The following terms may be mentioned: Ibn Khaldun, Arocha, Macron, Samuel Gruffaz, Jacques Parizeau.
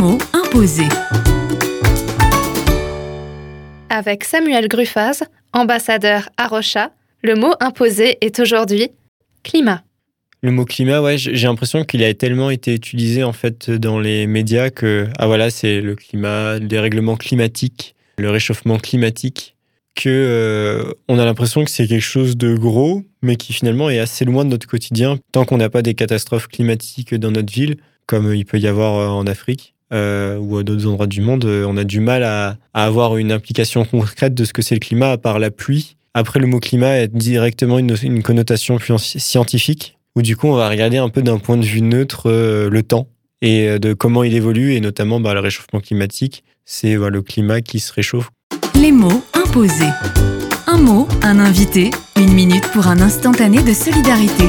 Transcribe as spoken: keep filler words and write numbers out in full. mots imposés. Avec Samuel Gruffaz, ambassadeur Arocha, le mot imposé est aujourd'hui climat. Le mot climat, ouais, j'ai l'impression qu'il a tellement été utilisé en fait dans les médias que ah voilà, c'est le climat, le dérèglement climatique, le réchauffement climatique, que euh, on a l'impression que c'est quelque chose de gros, mais qui finalement est assez loin de notre quotidien tant qu'on n'a pas des catastrophes climatiques dans notre ville, comme il peut y avoir en Afrique euh, ou à d'autres endroits du monde. On a du mal à, à avoir une implication concrète de ce que c'est le climat à part la pluie. Après, le mot climat a directement une, une connotation plus scientifique, où du coup on va regarder un peu d'un point de vue neutre euh, le temps et euh, de comment il évolue, et notamment bah, le réchauffement climatique, c'est bah, le climat qui se réchauffe. Les mots imposés. Un mot, un invité, une minute pour un instantané de solidarité.